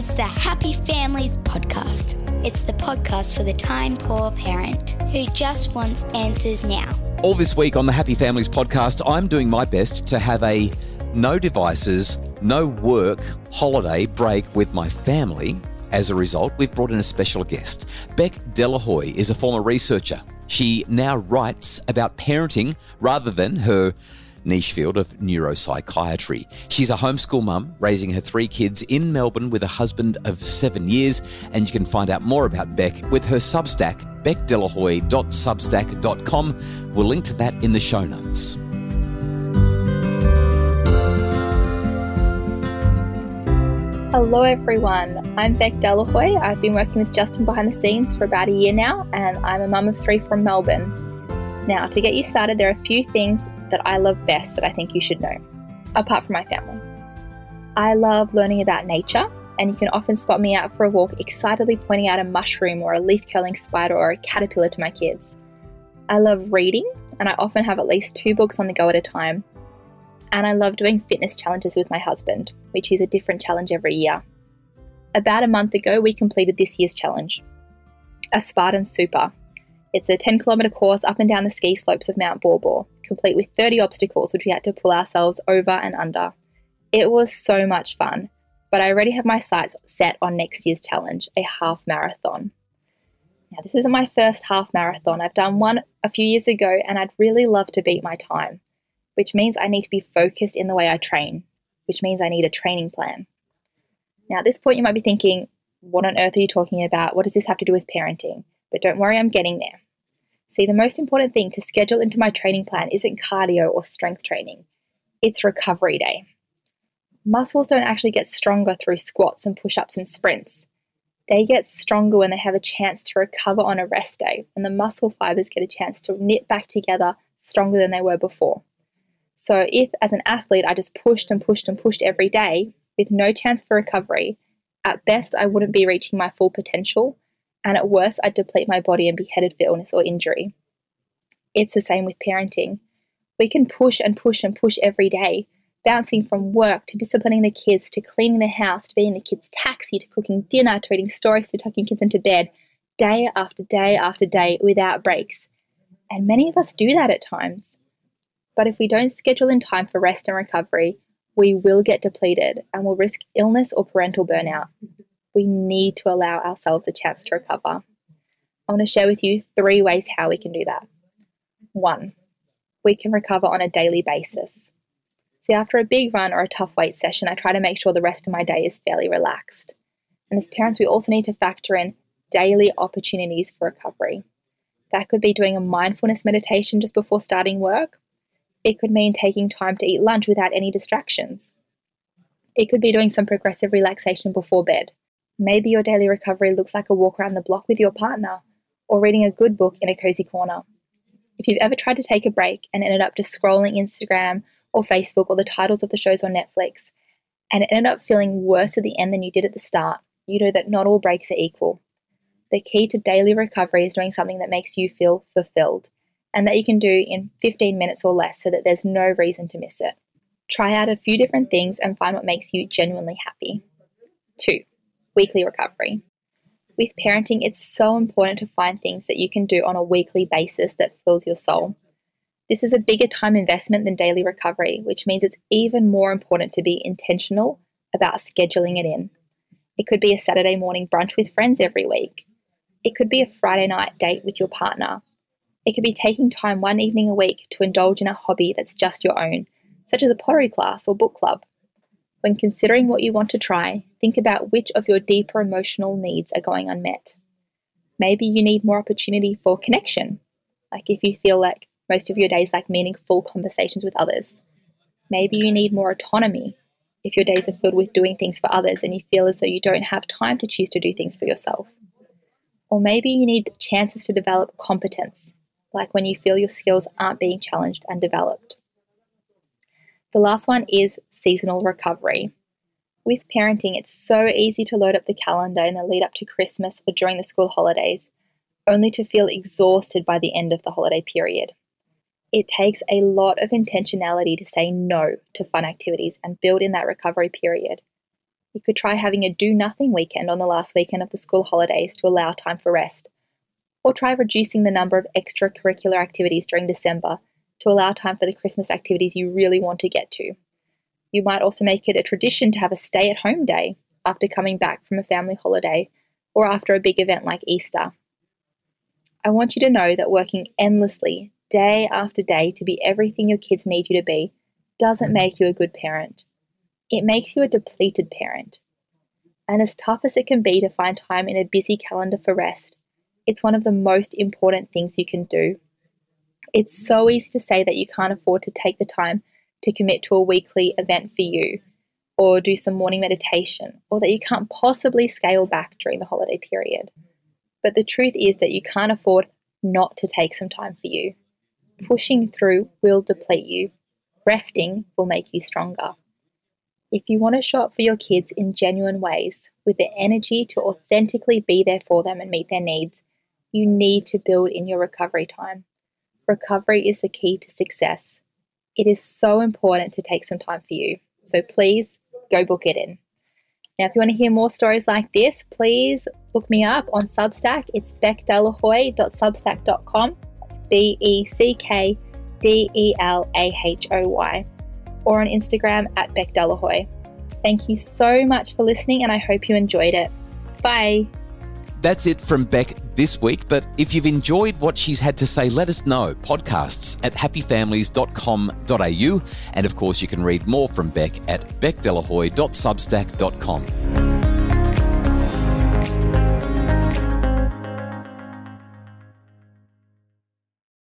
It's the Happy Families podcast. It's the podcast for the time-poor parent who just wants answers now. All this week on the Happy Families podcast, I'm doing my best to have a no devices, no work, holiday break with my family. As a result, we've brought in a special guest. Beck Delahoy is a former researcher. She now writes about parenting rather than her niche field of neuropsychiatry. She's a homeschool mum, raising her three kids in Melbourne with a husband of 7 years, and you can find out more about Beck with her Substack, beckdelahoy.substack.com. We'll link to that in the show notes. Hello everyone, I'm Beck Delahoy. I've been working with Justin behind the scenes for about a year now, and I'm a mum of three from Melbourne. Now, to get you started, there are a few things that I love best that I think you should know, apart from my family. I love learning about nature, and you can often spot me out for a walk excitedly pointing out a mushroom or a leaf-curling spider or a caterpillar to my kids. I love reading, and I often have at least 2 books on the go at a time. And I love doing fitness challenges with my husband. We choose a different challenge every year. About a month ago, we completed this year's challenge, a Spartan Super. It's a 10-kilometre course up and down the ski slopes of Mount Borbore, complete with 30 obstacles which we had to pull ourselves over and under. It was so much fun, but I already have my sights set on next year's challenge, a half marathon. Now, this isn't my first half marathon. I've done one a few years ago, and I'd really love to beat my time, which means I need to be focused in the way I train, which means I need a training plan. Now, at this point, you might be thinking, what on earth are you talking about? What does this have to do with parenting? But don't worry, I'm getting there. See, the most important thing to schedule into my training plan isn't cardio or strength training. It's recovery day. Muscles don't actually get stronger through squats and push-ups and sprints. They get stronger when they have a chance to recover on a rest day, and the muscle fibers get a chance to knit back together stronger than they were before. So if, as an athlete, I just pushed and pushed and pushed every day with no chance for recovery, at best, I wouldn't be reaching my full potential. And at worst, I'd deplete my body and be headed for illness or injury. It's the same with parenting. We can push and push and push every day, bouncing from work to disciplining the kids, to cleaning the house, to being the kids' taxi, to cooking dinner, to reading stories, to tucking kids into bed, day after day after day without breaks. And many of us do that at times. But if we don't schedule in time for rest and recovery, we will get depleted and will risk illness or parental burnout. We need to allow ourselves a chance to recover. I want to share with you 3 ways how we can do that. 1, we can recover on a daily basis. See, after a big run or a tough weight session, I try to make sure the rest of my day is fairly relaxed. And as parents, we also need to factor in daily opportunities for recovery. That could be doing a mindfulness meditation just before starting work. It could mean taking time to eat lunch without any distractions. It could be doing some progressive relaxation before bed. Maybe your daily recovery looks like a walk around the block with your partner or reading a good book in a cozy corner. If you've ever tried to take a break and ended up just scrolling Instagram or Facebook or the titles of the shows on Netflix, and it ended up feeling worse at the end than you did at the start, you know that not all breaks are equal. The key to daily recovery is doing something that makes you feel fulfilled and that you can do in 15 minutes or less so that there's no reason to miss it. Try out a few different things and find what makes you genuinely happy. 2, weekly recovery. With parenting, it's so important to find things that you can do on a weekly basis that fills your soul. This is a bigger time investment than daily recovery, which means it's even more important to be intentional about scheduling it in. It could be a Saturday morning brunch with friends every week. It could be a Friday night date with your partner. It could be taking time one evening a week to indulge in a hobby that's just your own, such as a pottery class or book club. When considering what you want to try, think about which of your deeper emotional needs are going unmet. Maybe you need more opportunity for connection, like if you feel like most of your days lack meaningful conversations with others. Maybe you need more autonomy if your days are filled with doing things for others and you feel as though you don't have time to choose to do things for yourself. Or maybe you need chances to develop competence, like when you feel your skills aren't being challenged and developed. The last one is seasonal recovery. With parenting, it's so easy to load up the calendar in the lead up to Christmas or during the school holidays, only to feel exhausted by the end of the holiday period. It takes a lot of intentionality to say no to fun activities and build in that recovery period. You could try having a do-nothing weekend on the last weekend of the school holidays to allow time for rest, or try reducing the number of extracurricular activities during December to allow time for the Christmas activities you really want to get to. You might also make it a tradition to have a stay-at-home day after coming back from a family holiday or after a big event like Easter. I want you to know that working endlessly, day after day, to be everything your kids need you to be doesn't make you a good parent. It makes you a depleted parent. And as tough as it can be to find time in a busy calendar for rest, it's one of the most important things you can do. It's so easy to say that you can't afford to take the time to commit to a weekly event for you, or do some morning meditation, or that you can't possibly scale back during the holiday period. But the truth is that you can't afford not to take some time for you. Pushing through will deplete you. Resting will make you stronger. If you want to show up for your kids in genuine ways, with the energy to authentically be there for them and meet their needs, you need to build in your recovery time. Recovery is the key to success. It is so important to take some time for you. So please go book it in. Now, if you want to hear more stories like this, please look me up on Substack. It's beckdelahoy.substack.com. It's BeckDelahoy. Or on Instagram at Beck Delahoy. Thank you so much for listening, and I hope you enjoyed it. Bye. That's it from Beck this week, but if you've enjoyed what she's had to say, let us know. Podcasts at happyfamilies.com.au, and of course you can read more from Beck at beckdelahoy.substack.com.